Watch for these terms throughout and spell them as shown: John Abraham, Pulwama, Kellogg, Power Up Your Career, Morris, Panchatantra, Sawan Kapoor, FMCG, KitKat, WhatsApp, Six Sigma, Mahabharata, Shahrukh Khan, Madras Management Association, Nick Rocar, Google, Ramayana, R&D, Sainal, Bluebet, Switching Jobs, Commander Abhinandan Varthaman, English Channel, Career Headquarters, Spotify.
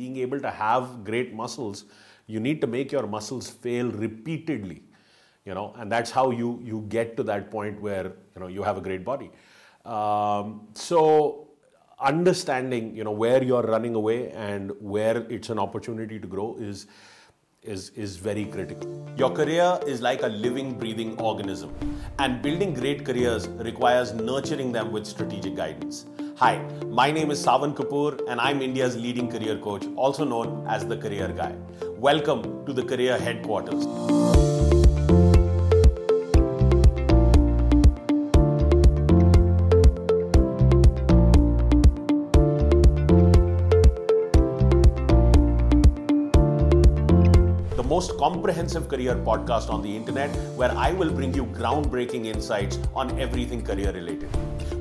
being able to have great muscles, you need to make your muscles fail repeatedly, and that's how you get to that point where, you have a great body. So understanding, where you're running away and where it's an opportunity to grow is very critical. Your career is like a living, breathing organism, and building great careers requires nurturing them with strategic guidance. Hi, my name is Sawan Kapoor, and I'm India's leading career coach, also known as the Career Guy. Welcome to the Career Headquarters. Most comprehensive career podcast on the internet, where I will bring you groundbreaking insights on everything career related.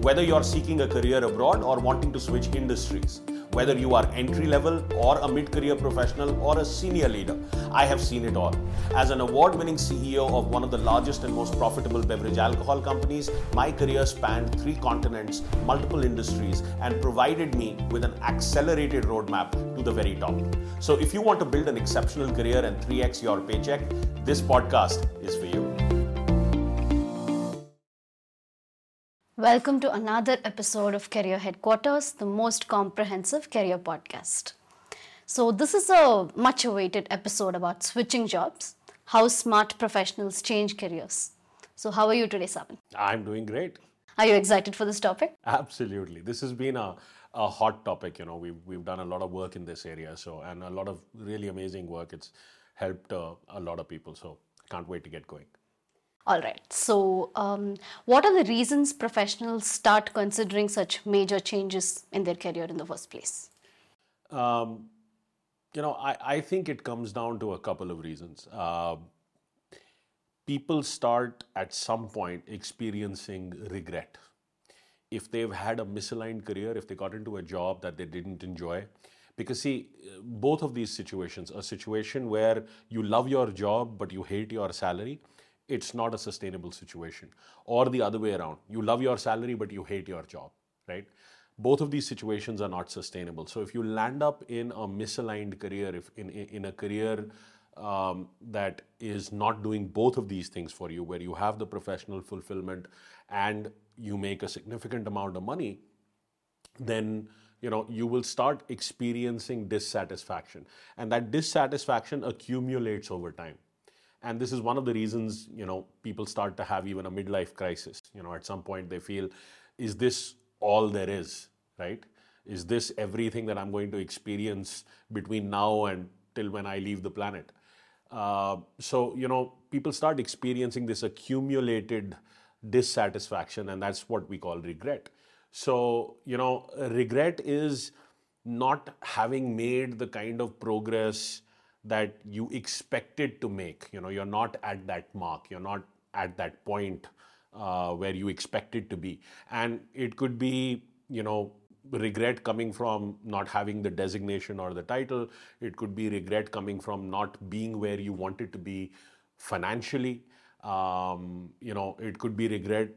Whether you're seeking a career abroad or wanting to switch industries, whether you are entry level or a mid-career professional or a senior leader, I have seen it all. As an award-winning CEO of one of the largest and most profitable beverage alcohol companies, my career spanned 3 continents, multiple industries, and provided me with an accelerated roadmap to the very top. So if you want to build an exceptional career and 3x your paycheck, this podcast is for you. Welcome to another episode of Career Headquarters, the most comprehensive career podcast. So this is a much awaited episode about switching jobs, how smart professionals change careers. So how are you today, Savan? I'm doing great. Are you excited for this topic? Absolutely. This has been a hot topic. We've done a lot of work in this area, and a lot of really amazing work. It's helped a lot of people. So I can't wait to get going. All right. So what are the reasons professionals start considering such major changes in their career in the first place? I think it comes down to a couple of reasons. People start at some point experiencing regret. If they've had a misaligned career, if they got into a job that they didn't enjoy, because see, both of these situations, a situation where you love your job but you hate your salary, it's not a sustainable situation. Or the other way around, you love your salary, but you hate your job, right? Both of these situations are not sustainable. So if you land up in a misaligned career, in a career that is not doing both of these things for you, where you have the professional fulfillment and you make a significant amount of money, then you will start experiencing dissatisfaction. And that dissatisfaction accumulates over time. And this is one of the reasons, people start to have even a midlife crisis. At some point they feel, is this all there is, right? Is this everything that I'm going to experience between now and till when I leave the planet? So people start experiencing this accumulated dissatisfaction, and that's what we call regret. So, regret is not having made the kind of progress that you expected to make. You're not at that mark. You're not at that point where you expected to be. And it could be, regret coming from not having the designation or the title. It could be regret coming from not being where you wanted to be financially. It could be regret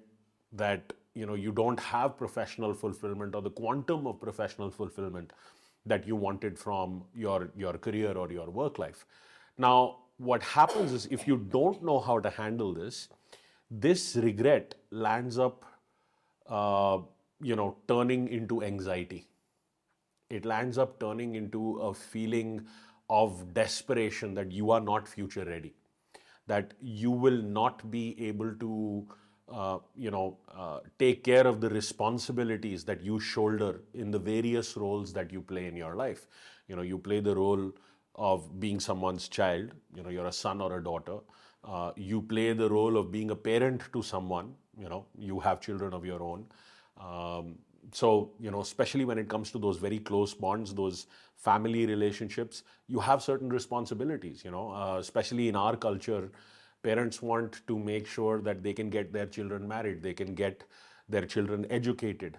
that, you don't have professional fulfillment or the quantum of professional fulfillment that you wanted from your career or your work life. Now, what happens is, if you don't know how to handle this regret lands up, turning into anxiety. It lands up turning into a feeling of desperation that you are not future ready, that you will not be able to take care of the responsibilities that you shoulder in the various roles that you play in your life. You play the role of being someone's child. You're a son or a daughter. You play the role of being a parent to someone. You have children of your own. So especially when it comes to those very close bonds, those family relationships, you have certain responsibilities, especially in our culture. Parents want to make sure that they can get their children married, they can get their children educated.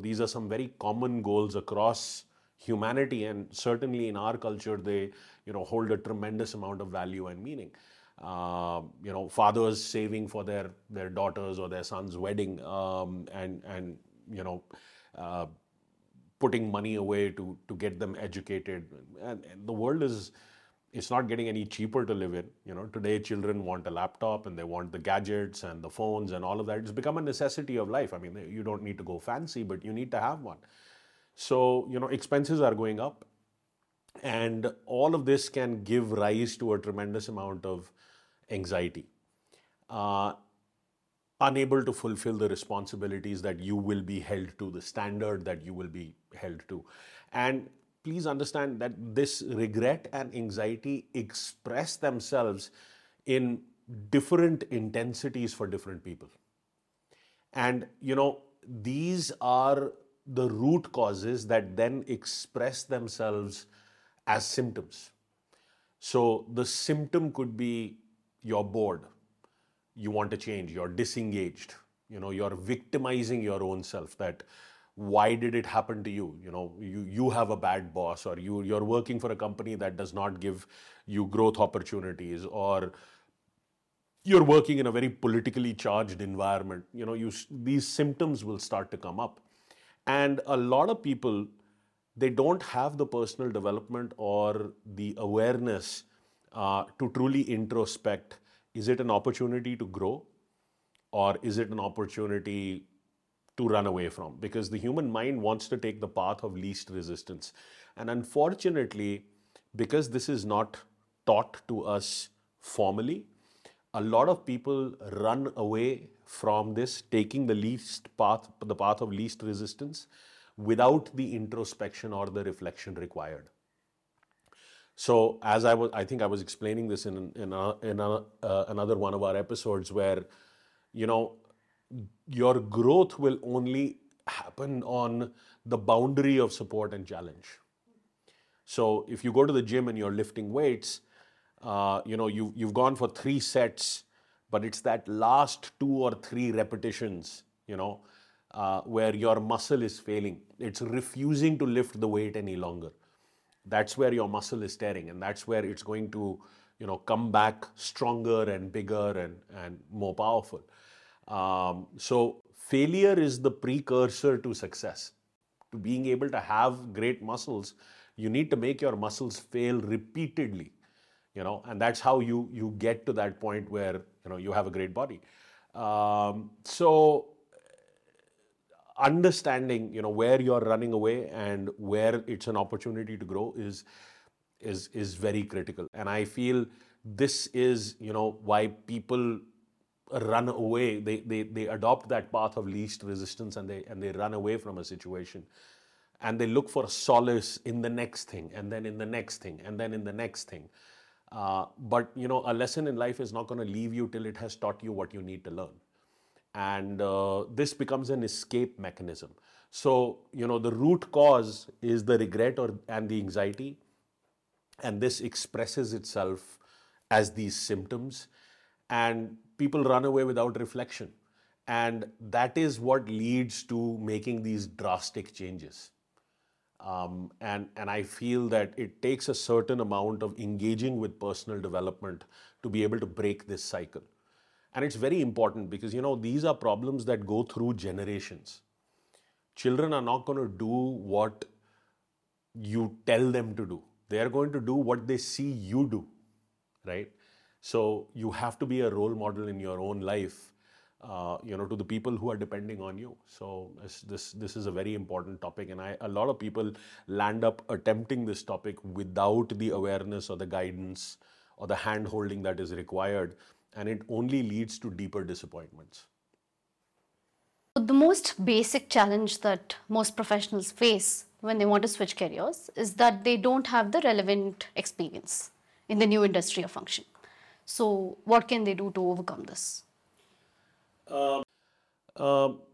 These are some very common goals across humanity, and certainly in our culture, they, hold a tremendous amount of value and meaning. Fathers saving for their daughters or their son's wedding, and putting money away to get them educated. And the world is, it's not getting any cheaper to live in. You know, today children want a laptop and they want the gadgets and the phones and all of that. It's become a necessity of life. I mean, you don't need to go fancy, but you need to have one. So, you know, expenses are going up. And all of this can give rise to a tremendous amount of anxiety. Unable to fulfill the responsibilities that you will be held to, the standard that you will be held to. And please understand that this regret and anxiety express themselves in different intensities for different people. And, you know, these are the root causes that then express themselves as symptoms. So the symptom could be you're bored, you want to change, you're disengaged, you know, you're victimizing your own self, that why did it happen to you? You know, you have a bad boss, or you're working for a company that does not give you growth opportunities, or you're working in a very politically charged environment. You know, these symptoms will start to come up. And a lot of people, they don't have the personal development or the awareness to truly introspect. Is it an opportunity to grow, or is it an opportunity to run away from? Because the human mind wants to take the path of least resistance. And unfortunately, because this is not taught to us formally, a lot of people run away from this, taking the path of least resistance, without the introspection or the reflection required. So as I think I was explaining this in another one of our episodes, where, you know, your growth will only happen on the boundary of support and challenge. So if you go to the gym and you're lifting weights, you know, you've gone for 3 sets, but it's that last 2 or 3 repetitions, you know, where your muscle is failing. It's refusing to lift the weight any longer. That's where your muscle is tearing, and that's where it's going to, you know, come back stronger and bigger and more powerful. So failure is the precursor to success. To being able to have great muscles, you need to make your muscles fail repeatedly, you know, and that's how you get to that point where, you know, you have a great body. So understanding, you know, where you're running away and where it's an opportunity to grow is very critical. And I feel this is, you know, why people run away. They adopt that path of least resistance, and they run away from a situation, and they look for solace in the next thing, and then in the next thing, and then in the next thing. But, you know, a lesson in life is not going to leave you till it has taught you what you need to learn. And this becomes an escape mechanism. So, you know, the root cause is the regret and the anxiety. And this expresses itself as these symptoms. And people run away without reflection. And that is what leads to making these drastic changes. And I feel that it takes a certain amount of engaging with personal development to be able to break this cycle. And it's very important because, you know, these are problems that go through generations. Children are not going to do what you tell them to do. They are going to do what they see you do, right? So you have to be a role model in your own life, you know, to the people who are depending on you. So this is a very important topic. And a lot of people land up attempting this topic without the awareness or the guidance or the hand-holding that is required. And it only leads to deeper disappointments. The most basic challenge that most professionals face when they want to switch careers is that they don't have the relevant experience in the new industry or function. So what can they do to overcome this?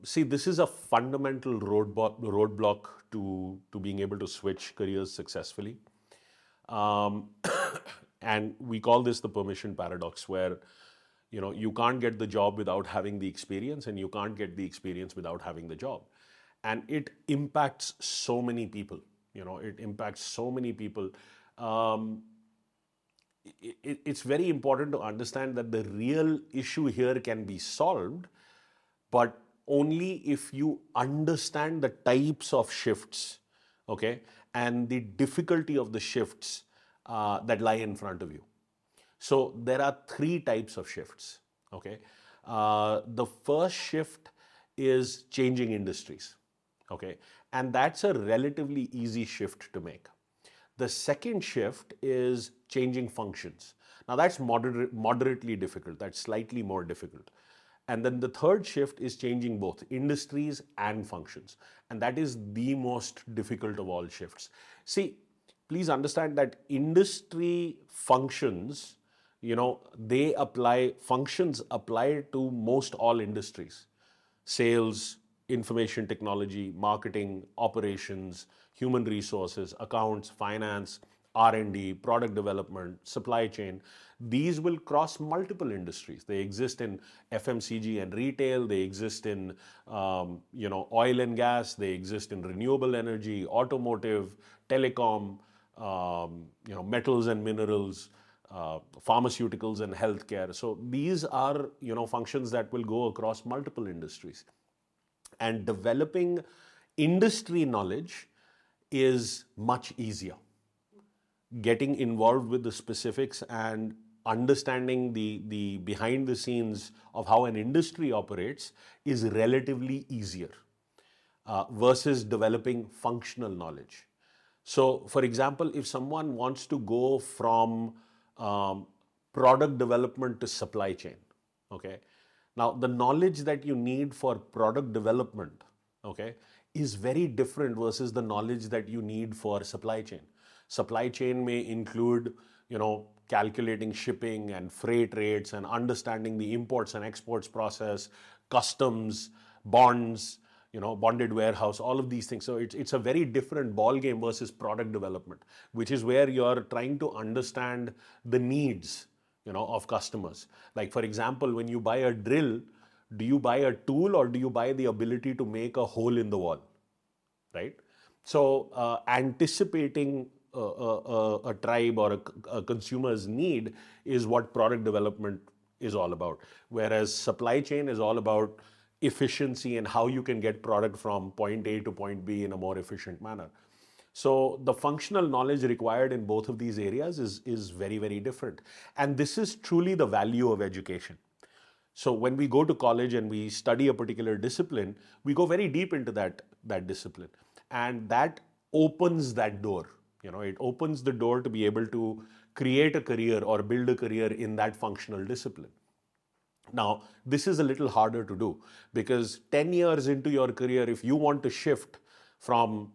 See, this is a fundamental roadblock to being able to switch careers successfully. And we call this the permission paradox, where, you know, you can't get the job without having the experience, and you can't get the experience without having the job. And it impacts so many people. You know, it impacts so many people. It's very important to understand that the real issue here can be solved, but only if you understand the types of shifts okay, and the difficulty of the shifts that lie in front of you. So there are three types of shifts, okay. The first shift is changing industries, okay, and that's a relatively easy shift to make. The second shift is changing functions. Now that's moderately difficult, that's slightly more difficult. And then the third shift is changing both industries and functions. And that is the most difficult of all shifts. See, please understand that industry functions, you know, they apply, functions apply to most all industries. Sales, information technology, marketing, operations, human resources, accounts, finance, R&D, product development, supply chain, these will cross multiple industries. They exist in FMCG and retail, they exist in oil and gas, they exist in renewable energy, automotive, telecom, metals and minerals, pharmaceuticals and healthcare. So these are, you know, functions that will go across multiple industries. And developing industry knowledge is much easier. Getting involved with the specifics and understanding the behind the scenes of how an industry operates is relatively easier versus developing functional knowledge. So, for example, if someone wants to go from product development to supply chain, okay, now the knowledge that you need for product development, okay, is very different versus the knowledge that you need for supply chain. Supply chain may include, you know, calculating shipping and freight rates and understanding the imports and exports process, customs, bonds, you know, bonded warehouse, all of these things. So it's a very different ball game versus product development, which is where you're trying to understand the needs, you know, of customers. Like, for example, when you buy a drill, do you buy a tool or do you buy the ability to make a hole in the wall, right? So anticipating a tribe or a consumer's need is what product development is all about. Whereas supply chain is all about efficiency and how you can get product from point A to point B in a more efficient manner. So the functional knowledge required in both of these areas is very, very different. And this is truly the value of education. So when we go to college and we study a particular discipline, we go very deep into that discipline. And that opens that door. You know, it opens the door to be able to create a career or build a career in that functional discipline. Now, this is a little harder to do because 10 years into your career, if you want to shift from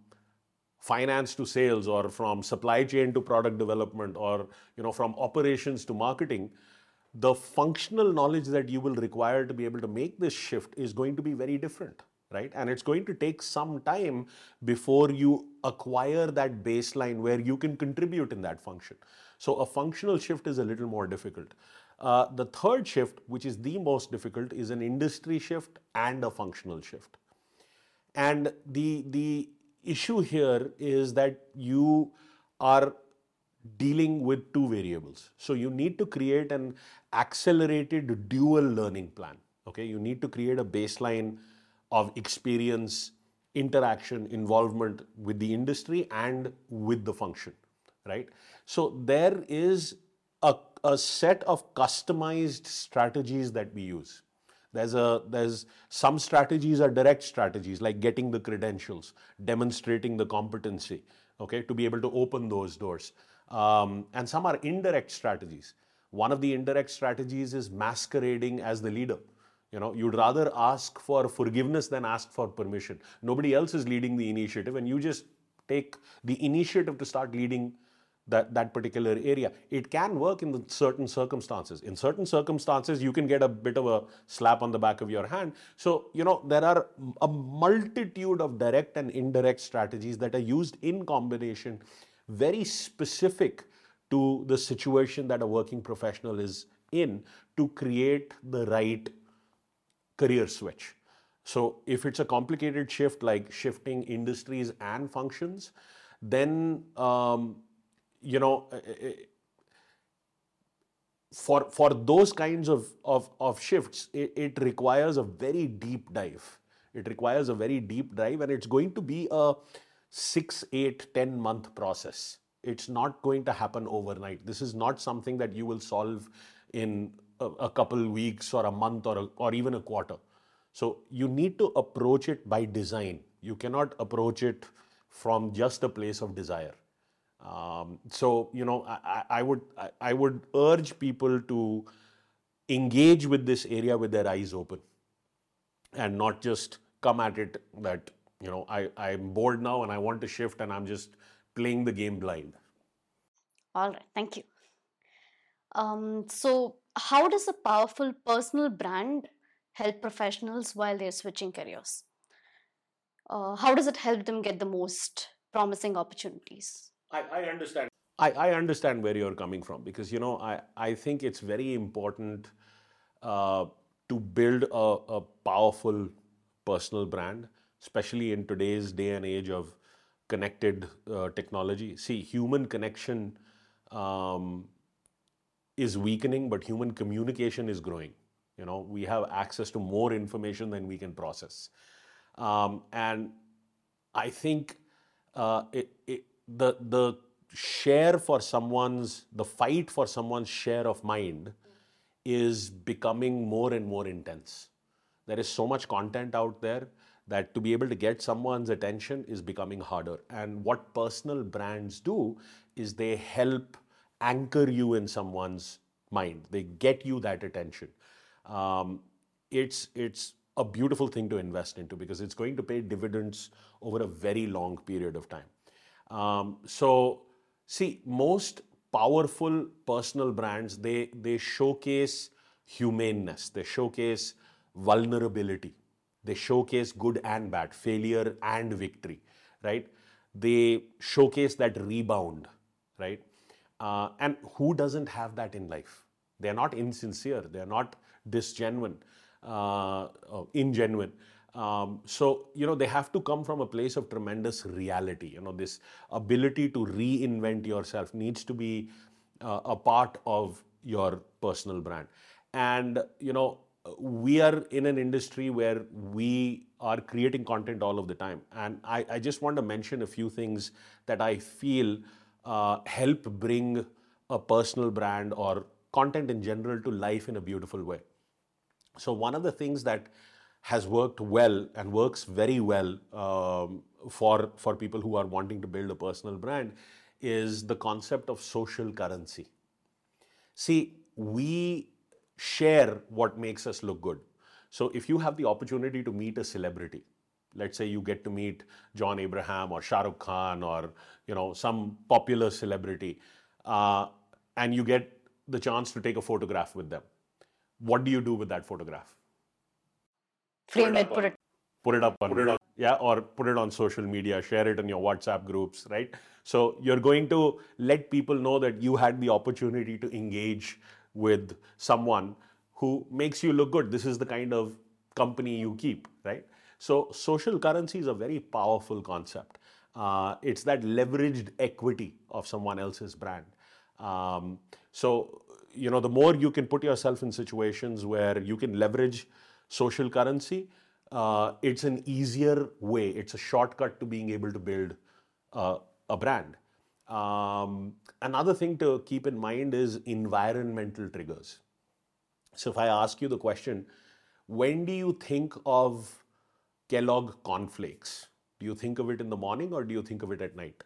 finance to sales or from supply chain to product development or, you know, from operations to marketing, the functional knowledge that you will require to be able to make this shift is going to be very different. Right? And it's going to take some time before you acquire that baseline where you can contribute in that function. So a functional shift is a little more difficult. The third shift, which is the most difficult, is an industry shift and a functional shift. And the issue here is that you are dealing with two variables. So you need to create an accelerated dual learning plan. Okay, you need to create a baseline of experience, interaction, involvement with the industry and with the function, right? So there is a set of customized strategies that we use. There's some strategies are direct strategies, like getting the credentials, demonstrating the competency, okay, to be able to open those doors. And some are indirect strategies. One of the indirect strategies is masquerading as the leader. You know, you'd rather ask for forgiveness than ask for permission. Nobody else is leading the initiative and you just take the initiative to start leading that particular area. It can work in certain circumstances. In certain circumstances, you can get a bit of a slap on the back of your hand. So, you know, there are a multitude of direct and indirect strategies that are used in combination, very specific to the situation that a working professional is in to create the right career switch. So if it's a complicated shift like shifting industries and functions, then, for those kinds of shifts, it requires a very deep dive. It requires a very deep dive and it's going to be a 6, 8, 10-month process. It's not going to happen overnight. This is not something that you will solve in a couple weeks or a month or even a quarter. So you need to approach it by design. You cannot approach it from just a place of desire. I would urge people to engage with this area with their eyes open and not just come at it that, you know, I'm bored now and I want to shift and I'm just playing the game blind. All right. Thank you. So how does a powerful personal brand help professionals while they're switching careers? How does it help them get the most promising opportunities? I understand. I understand where you're coming from because, you know, I think it's very important to build a powerful personal brand, especially in today's day and age of connected technology. See, human connection is weakening, but human communication is growing. You know, we have access to more information than we can process. And I think the share for someone's, the fight for someone's share of mind is becoming more and more intense. There is so much content out there that to be able to get someone's attention is becoming harder. And what personal brands do is they help anchor you in someone's mind. They get you that attention. It's a beautiful thing to invest into because it's going to pay dividends over a very long period of time. So see, most powerful personal brands, they showcase humaneness, they showcase vulnerability, they showcase good and bad, failure and victory, right? They showcase that rebound, right? And who doesn't have that in life? They're not insincere, they're not disgenuine, ingenuine. So, you know, they have to come from a place of tremendous reality. You know, this ability to reinvent yourself needs to be a part of your personal brand. And, you know, we are in an industry where we are creating content all of the time. And I just want to mention a few things that I feel help bring a personal brand or content in general to life in a beautiful way. So one of the things that has worked well and works very well for people who are wanting to build a personal brand is the concept of social currency. See, we share what makes us look good. So if you have the opportunity to meet a celebrity, let's say you get to meet John Abraham or Shahrukh Khan or, you know, some popular celebrity, and you get the chance to take a photograph with them, what do you do with that photograph? Frame it, put it up. Yeah, or put it on social media, share it in your WhatsApp groups, right? So you're going to let people know that you had the opportunity to engage with someone who makes you look good. This is the kind of company you keep, right? So social currency is a very powerful concept. It's that leveraged equity of someone else's brand. So, you know, the more you can put yourself in situations where you can leverage social currency, it's an easier way. It's a shortcut to being able to build a brand. Another thing to keep in mind is environmental triggers. So if I ask you the question, when do you think of Kellogg cornflakes? Do you think of it in the morning or do you think of it at night?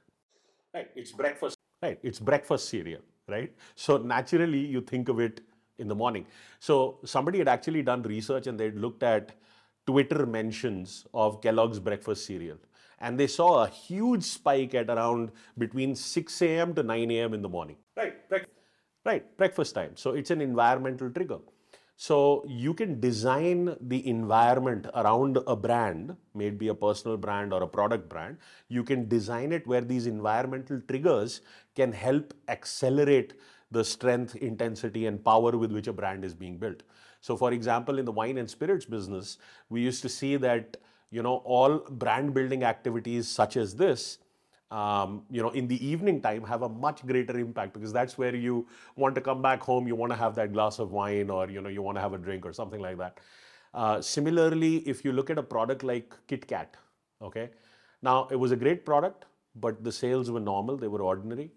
Right, it's breakfast. Right, it's breakfast cereal, right? So naturally you think of it in the morning. So somebody had actually done research and they'd looked at Twitter mentions of Kellogg's breakfast cereal. And they saw a huge spike at around between 6 a.m. to 9 a.m. in the morning. Right, breakfast time. So it's an environmental trigger. So you can design the environment around a brand, maybe a personal brand or a product brand. You can design it where these environmental triggers can help accelerate the strength, intensity, and power with which a brand is being built. So for example, in the wine and spirits business, we used to see that, you know, all brand building activities such as this, you know, in the evening time have a much greater impact because that's where you want to come back home, you want to have that glass of wine or, you know, you want to have a drink or something like that. Similarly, if you look at a product like KitKat, okay, Now, it was a great product, but the sales were normal, they were ordinary.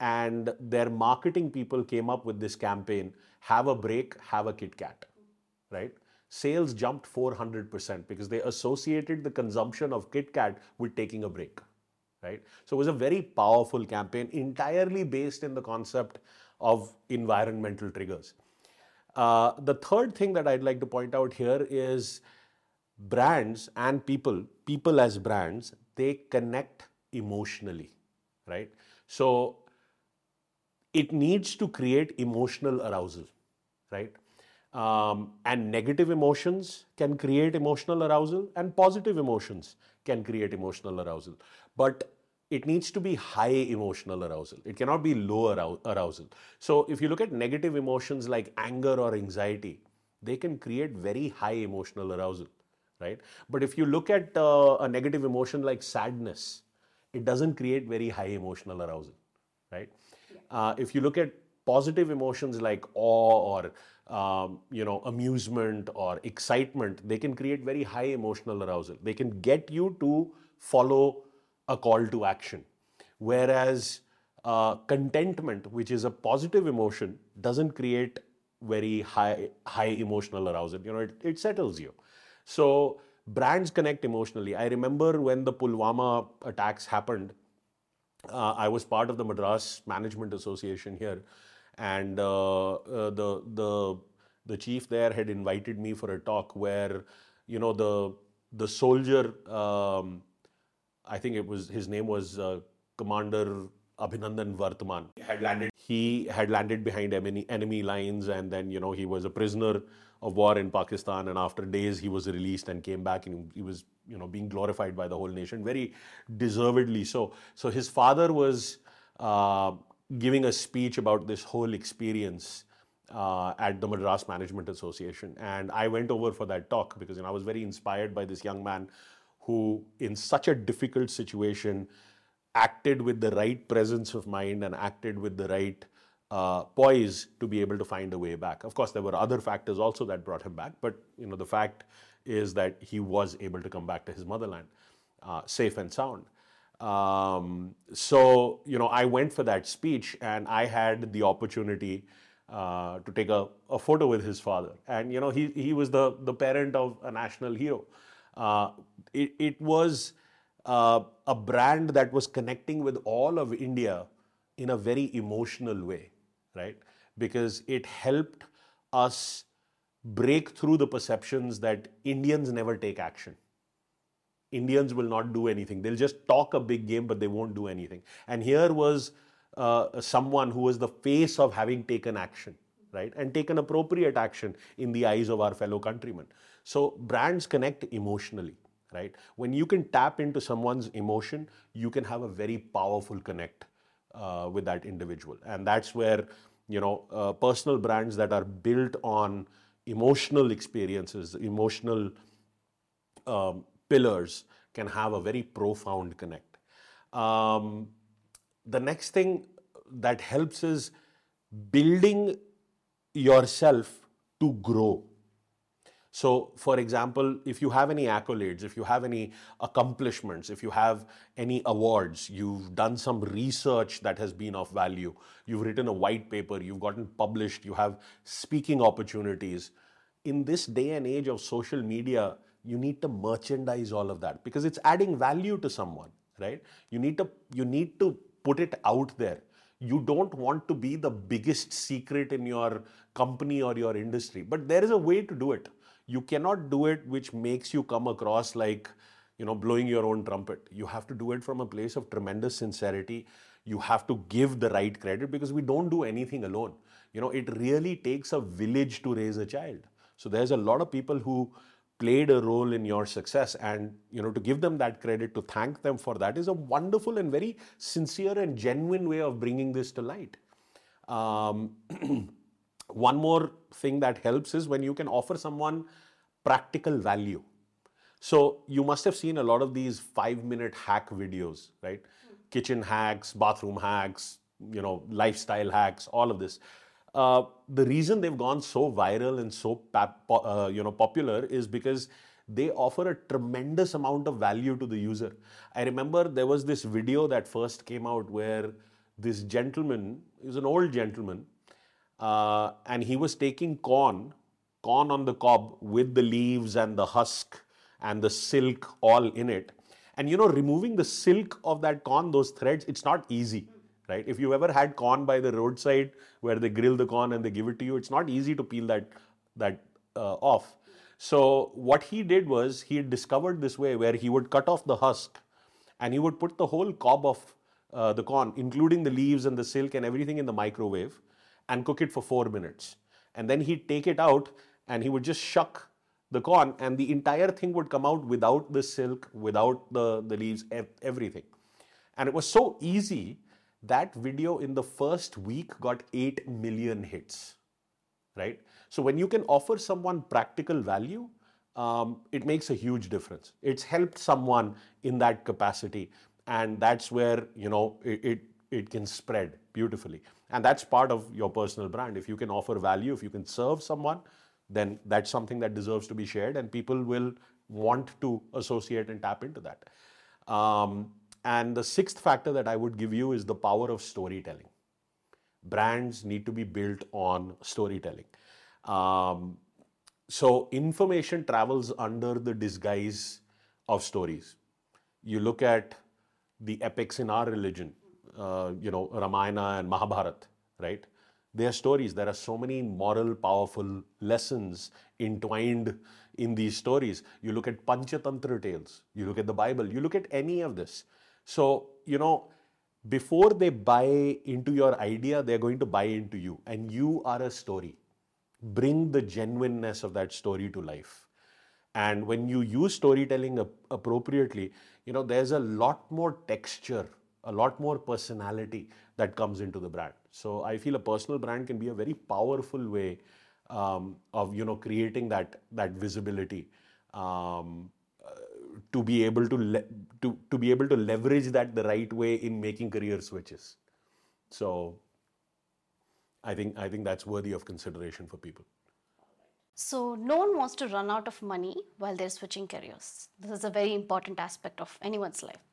And their marketing people came up with this campaign, have a break, have a KitKat, right? Sales jumped 400% because they associated the consumption of KitKat with taking a break, right? So it was a very powerful campaign, entirely based in the concept of environmental triggers. The third thing that I'd like to point out here is brands and people as brands, they connect emotionally, right? So it needs to create emotional arousal, right? And negative emotions can create emotional arousal and positive emotions can create emotional arousal. But it needs to be high emotional arousal. It cannot be low arousal. So if you look at negative emotions like anger or anxiety, they can create very high emotional arousal, right? But if you look at a negative emotion like sadness, it doesn't create very high emotional arousal, right? If you look at positive emotions like awe or amusement or excitement, they can create very high emotional arousal. They can get you to follow a call to action. Whereas contentment, which is a positive emotion, doesn't create very high emotional arousal. You know, it settles you. So brands connect emotionally. I remember when the Pulwama attacks happened, I was part of the Madras Management Association here, and the chief there had invited me for a talk where, you know, the soldier, I think his name was Commander Abhinandan Varthaman. He had landed behind enemy lines, and then, you know, he was a prisoner of war in Pakistan, and after days he was released and came back, and he was, you know, being glorified by the whole nation, very deservedly so. So his father was giving a speech about this whole experience at the Madras Management Association, and I went over for that talk because, you know, I was very inspired by this young man who in such a difficult situation acted with the right presence of mind and acted with the right poise to be able to find a way back. Of course, there were other factors also that brought him back, but, you know, the fact is that he was able to come back to his motherland safe and sound. So, you know, I went for that speech and I had the opportunity to take a photo with his father. And, you know, he was the parent of a national hero. It was a brand that was connecting with all of India in a very emotional way, right? Because it helped us break through the perceptions that Indians never take action. Indians will not do anything. They'll just talk a big game, but they won't do anything. And here was someone who was the face of having taken action, right? And taken appropriate action in the eyes of our fellow countrymen. So brands connect emotionally, right? When you can tap into someone's emotion, you can have a very powerful connect with that individual. And that's where, you know, personal brands that are built on emotional experiences, emotional pillars can have a very profound connect. The next thing that helps is building yourself to grow. So, for example, if you have any accolades, if you have any accomplishments, if you have any awards, you've done some research that has been of value, you've written a white paper, you've gotten published, you have speaking opportunities. In this day and age of social media, you need to merchandise all of that because it's adding value to someone, right? You need to put it out there. You don't want to be the biggest secret in your company or your industry, but there is a way to do it. You cannot do it which makes you come across like, you know, blowing your own trumpet. You have to do it from a place of tremendous sincerity. You have to give the right credit because we don't do anything alone. You know, it really takes a village to raise a child. So there's a lot of people who played a role in your success, and, you know, to give them that credit, to thank them for that is a wonderful and very sincere and genuine way of bringing this to light. One more thing that helps is when you can offer someone practical value. So you must have seen a lot of these 5-minute hack videos, right? Kitchen hacks, bathroom hacks, you know, lifestyle hacks, all of this. The reason they've gone so viral and so popular is because they offer a tremendous amount of value to the user. I remember there was this video that first came out where this gentleman, he was an old gentleman, and he was taking corn on the cob with the leaves and the husk and the silk all in it. And you know, removing the silk of that corn, those threads, it's not easy, right? If you've ever had corn by the roadside where they grill the corn and they give it to you, it's not easy to peel that off. So what he did was, he had discovered this way where he would cut off the husk and he would put the whole cob of the corn, including the leaves and the silk and everything, in the microwave and cook it for 4 minutes. And then he'd take it out and he would just shuck the corn and the entire thing would come out without the silk, without the leaves, everything. And it was so easy that video in the first week got 8 million hits, right? So when you can offer someone practical value, it makes a huge difference. It's helped someone in that capacity, and that's where, you know, it can spread beautifully. And that's part of your personal brand. If you can offer value, if you can serve someone, then that's something that deserves to be shared, and people will want to associate and tap into that. And the sixth factor that I would give you is the power of storytelling. Brands need to be built on storytelling. So information travels under the disguise of stories. You look at the epics in our religion, Ramayana and Mahabharata, right? They are stories. There are so many moral, powerful lessons entwined in these stories. You look at Panchatantra tales, you look at the Bible, you look at any of this. So, you know, before they buy into your idea, they're going to buy into you. And you are a story. Bring the genuineness of that story to life. And when you use storytelling appropriately, you know, there's a lot more texture, a lot more personality that comes into the brand. So I feel a personal brand can be a very powerful way of, you know, creating that visibility, to be able to be able to leverage that the right way in making career switches. So I think that's worthy of consideration for people. So no one wants to run out of money while they're switching careers. This is a very important aspect of anyone's life.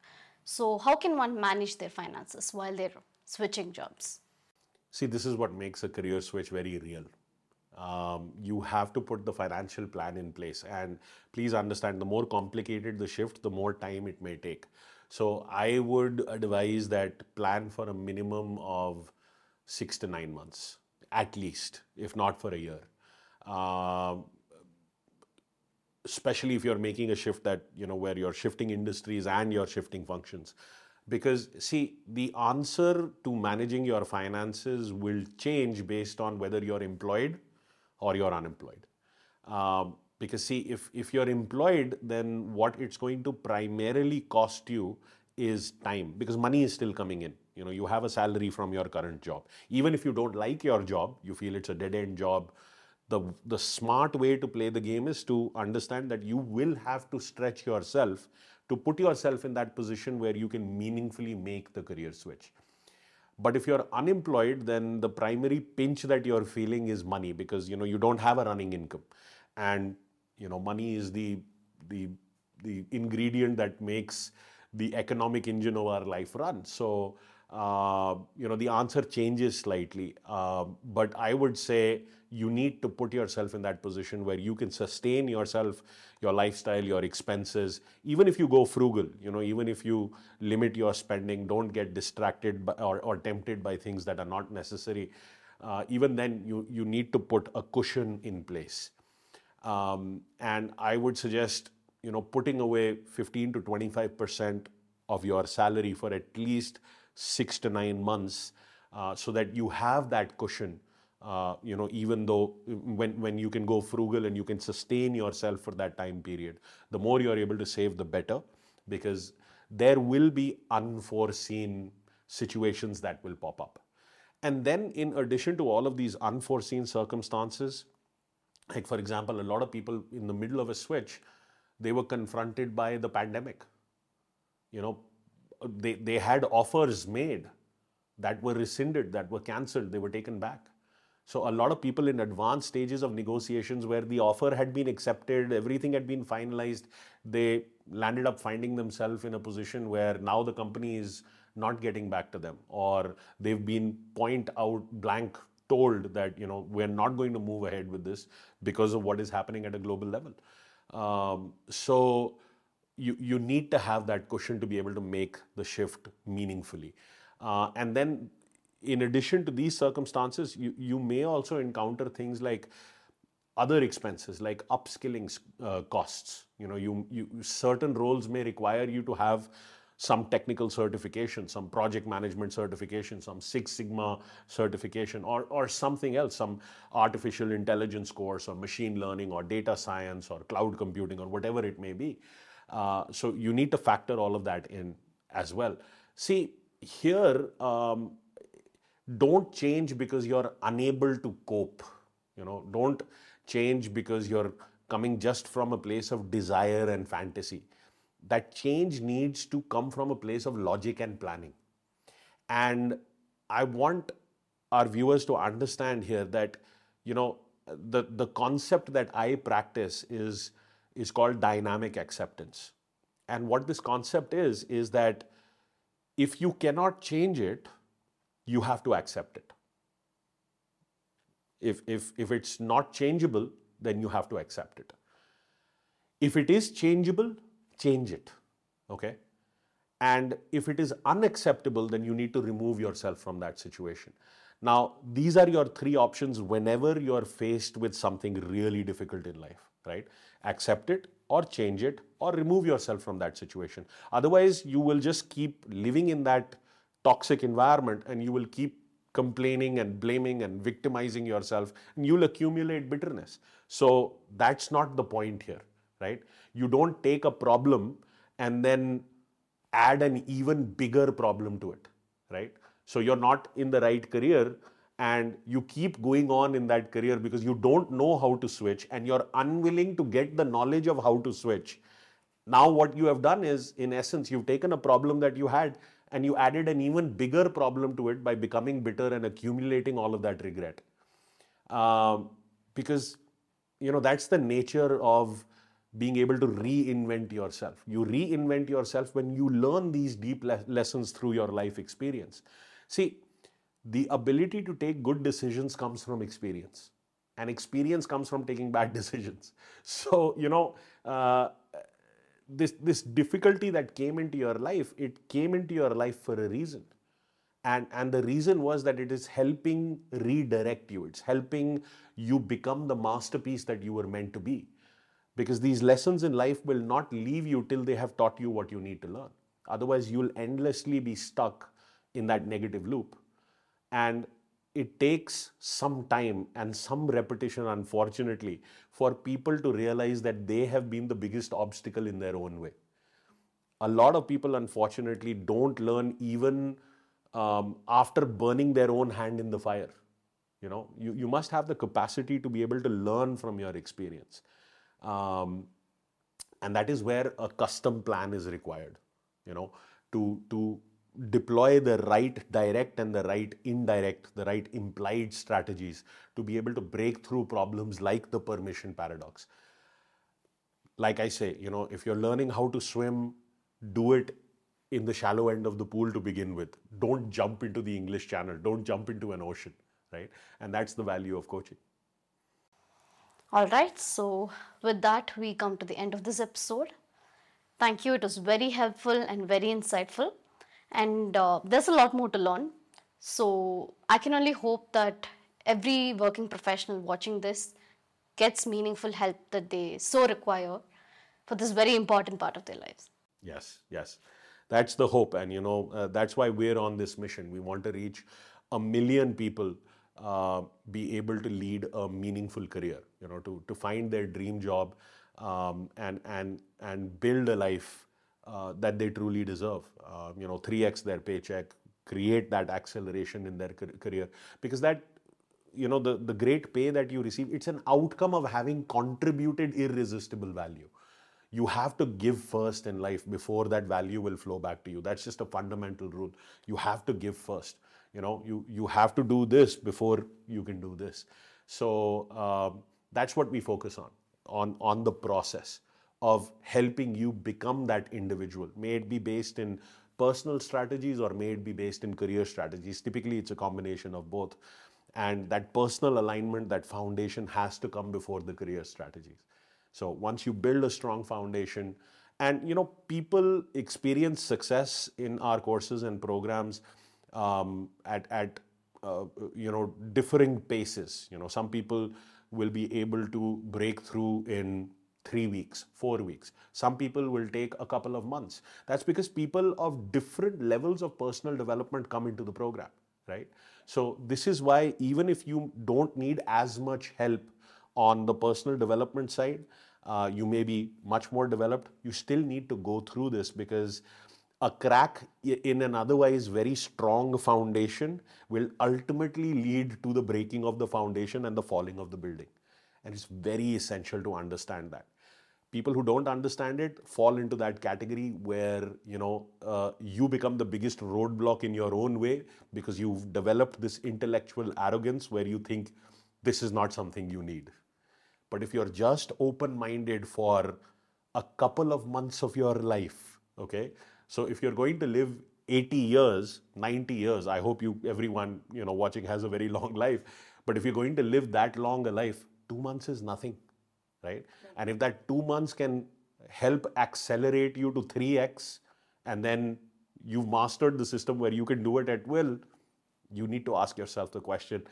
So how can one manage their finances while they're switching jobs? See, this is what makes a career switch very real. You have to put the financial plan in place. And please understand, the more complicated the shift, the more time it may take. So I would advise that plan for a minimum of 6 to 9 months, at least, if not for a year. Especially if you're making a shift that, you know, where you're shifting industries and you're shifting functions. Because, see, the answer to managing your finances will change based on whether you're employed or you're unemployed. Because, see, if you're employed, then what it's going to primarily cost you is time, because money is still coming in. You know, you have a salary from your current job. Even if you don't like your job, you feel it's a dead-end job, the smart way to play the game is to understand that you will have to stretch yourself to put yourself in that position where you can meaningfully make the career switch. But if you're unemployed, then the primary pinch that you're feeling is money, because, you know, you don't have a running income. And, you know, money is the ingredient that makes the economic engine of our life run. So, you know, the answer changes slightly. But I would say you need to put yourself in that position where you can sustain yourself, your lifestyle, your expenses. Even if you go frugal, you know, even if you limit your spending, don't get distracted by, or tempted by things that are not necessary. Even then, you need to put a cushion in place. And I would suggest, you know, putting away 15 to 25% of your salary for at least 6 to 9 months, so that you have that cushion, you know, even though when you can go frugal and you can sustain yourself for that time period. The more you're able to save, the better, because there will be unforeseen situations that will pop up. And then, in addition to all of these unforeseen circumstances, like, for example, a lot of people in the middle of a switch, they were confronted by the pandemic. You know, they had offers made that were rescinded, that were cancelled, they were taken back. So a lot of people in advanced stages of negotiations where the offer had been accepted, everything had been finalized, they landed up finding themselves in a position where now the company is not getting back to them, or they've been point out blank told that, you know, we're not going to move ahead with this because of what is happening at a global level. So you need to have that cushion to be able to make the shift meaningfully. And then in addition to these circumstances, you may also encounter things like other expenses, like upskilling costs. You know, certain roles may require you to have some technical certification, some project management certification, some Six Sigma certification, or something else, some artificial intelligence course or machine learning or data science or cloud computing or whatever it may be. So you need to factor all of that in as well. See, here, don't change because you're unable to cope. You know, don't change because you're coming just from a place of desire and fantasy. That change needs to come from a place of logic and planning. And I want our viewers to understand here that, you know, the concept that I practice is called dynamic acceptance. And what this concept is that if you cannot change it, you have to accept it. If it's not changeable, then you have to accept it. If it is changeable, change it, okay? And if it is unacceptable, then you need to remove yourself from that situation. Now, these are your three options whenever you're faced with something really difficult in life, right? Accept it, or change it, or remove yourself from that situation. Otherwise, you will just keep living in that toxic environment, and you will keep complaining and blaming and victimizing yourself, and you'll accumulate bitterness. So that's not the point here. Right? You don't take a problem and then add an even bigger problem to it, right? So you're not in the right career and you keep going on in that career because you don't know how to switch and you're unwilling to get the knowledge of how to switch. Now what you have done is, in essence, you've taken a problem that you had and you added an even bigger problem to it by becoming bitter and accumulating all of that regret. Because, you know, that's the nature of being able to reinvent yourself. You reinvent yourself when you learn these deep lessons through your life experience. See, the ability to take good decisions comes from experience. And experience comes from taking bad decisions. So, you know, this difficulty that came into your life, it came into your life for a reason. And the reason was that it is helping redirect you. It's helping you become the masterpiece that you were meant to be. Because these lessons in life will not leave you till they have taught you what you need to learn. Otherwise, you'll endlessly be stuck in that negative loop. And it takes some time and some repetition, unfortunately, for people to realize that they have been the biggest obstacle in their own way. A lot of people, unfortunately, don't learn even after burning their own hand in the fire. You know, you must have the capacity to be able to learn from your experience. And that is where a custom plan is required, you know, to deploy the right direct and the right indirect, the right implied strategies to be able to break through problems like the permission paradox. Like I say, you know, if you're learning how to swim, do it in the shallow end of the pool to begin with. Don't jump into the English Channel. Don't jump into an ocean, right? And that's the value of coaching. All right, so with that, we come to the end of this episode. Thank you. It was very helpful and very insightful. And there's a lot more to learn. So I can only hope that every working professional watching this gets meaningful help that they so require for this very important part of their lives. Yes, yes. That's the hope. And, you know, that's why we're on this mission. We want to reach 1 million people. Be able to lead a meaningful career, you know, to find their dream job and build a life that they truly deserve. You know, 3x their paycheck, create that acceleration in their career, because that, you know, the great pay that you receive, it's an outcome of having contributed irresistible value. You have to give first in life before that value will flow back to you. That's just a fundamental rule. You have to give first. you know, you have to do this before you can do this. So that's what we focus on the process of helping you become that individual, may it be based in personal strategies or may it be based in career strategies. Typically, it's a combination of both. And that personal alignment, that foundation has to come before the career strategies. So once you build a strong foundation, and you know, people experience success in our courses and programs at differing paces. You know, some people will be able to break through in 3 weeks, 4 weeks. Some people will take a couple of months. That's because people of different levels of personal development come into the program, right? So this is why even if you don't need as much help on the personal development side, you may be much more developed, you still need to go through this, because a crack in an otherwise very strong foundation will ultimately lead to the breaking of the foundation and the falling of the building. And it's very essential to understand that. People who don't understand it fall into that category where, you know, you become the biggest roadblock in your own way because you've developed this intellectual arrogance where you think this is not something you need. But if you're just open-minded for a couple of months of your life, okay? So if you're going to live 80 years, 90 years, I hope everyone, you know, watching has a very long life. But if you're going to live that long a life, 2 months is nothing, right? And if that 2 months can help accelerate you to 3x, and then you've mastered the system where you can do it at will, you need to ask yourself the question,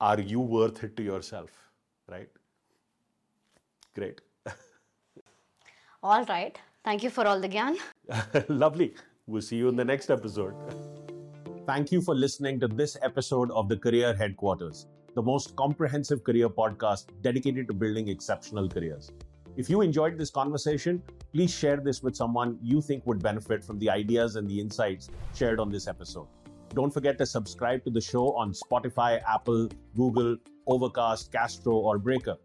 are you worth it to yourself, right? Great. All right. Thank you for all the gyan. Lovely. We'll see you in the next episode. Thank you for listening to this episode of the Career Headquarters, the most comprehensive career podcast dedicated to building exceptional careers. If you enjoyed this conversation, please share this with someone you think would benefit from the ideas and the insights shared on this episode. Don't forget to subscribe to the show on Spotify, Apple, Google, Overcast, Castro, or Breaker.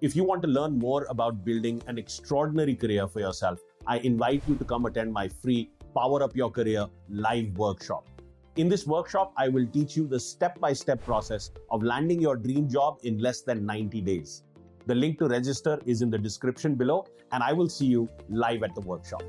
If you want to learn more about building an extraordinary career for yourself, I invite you to come attend my free Power Up Your Career live workshop. In this workshop, I will teach you the step-by-step process of landing your dream job in less than 90 days. The link to register is in the description below, and I will see you live at the workshop.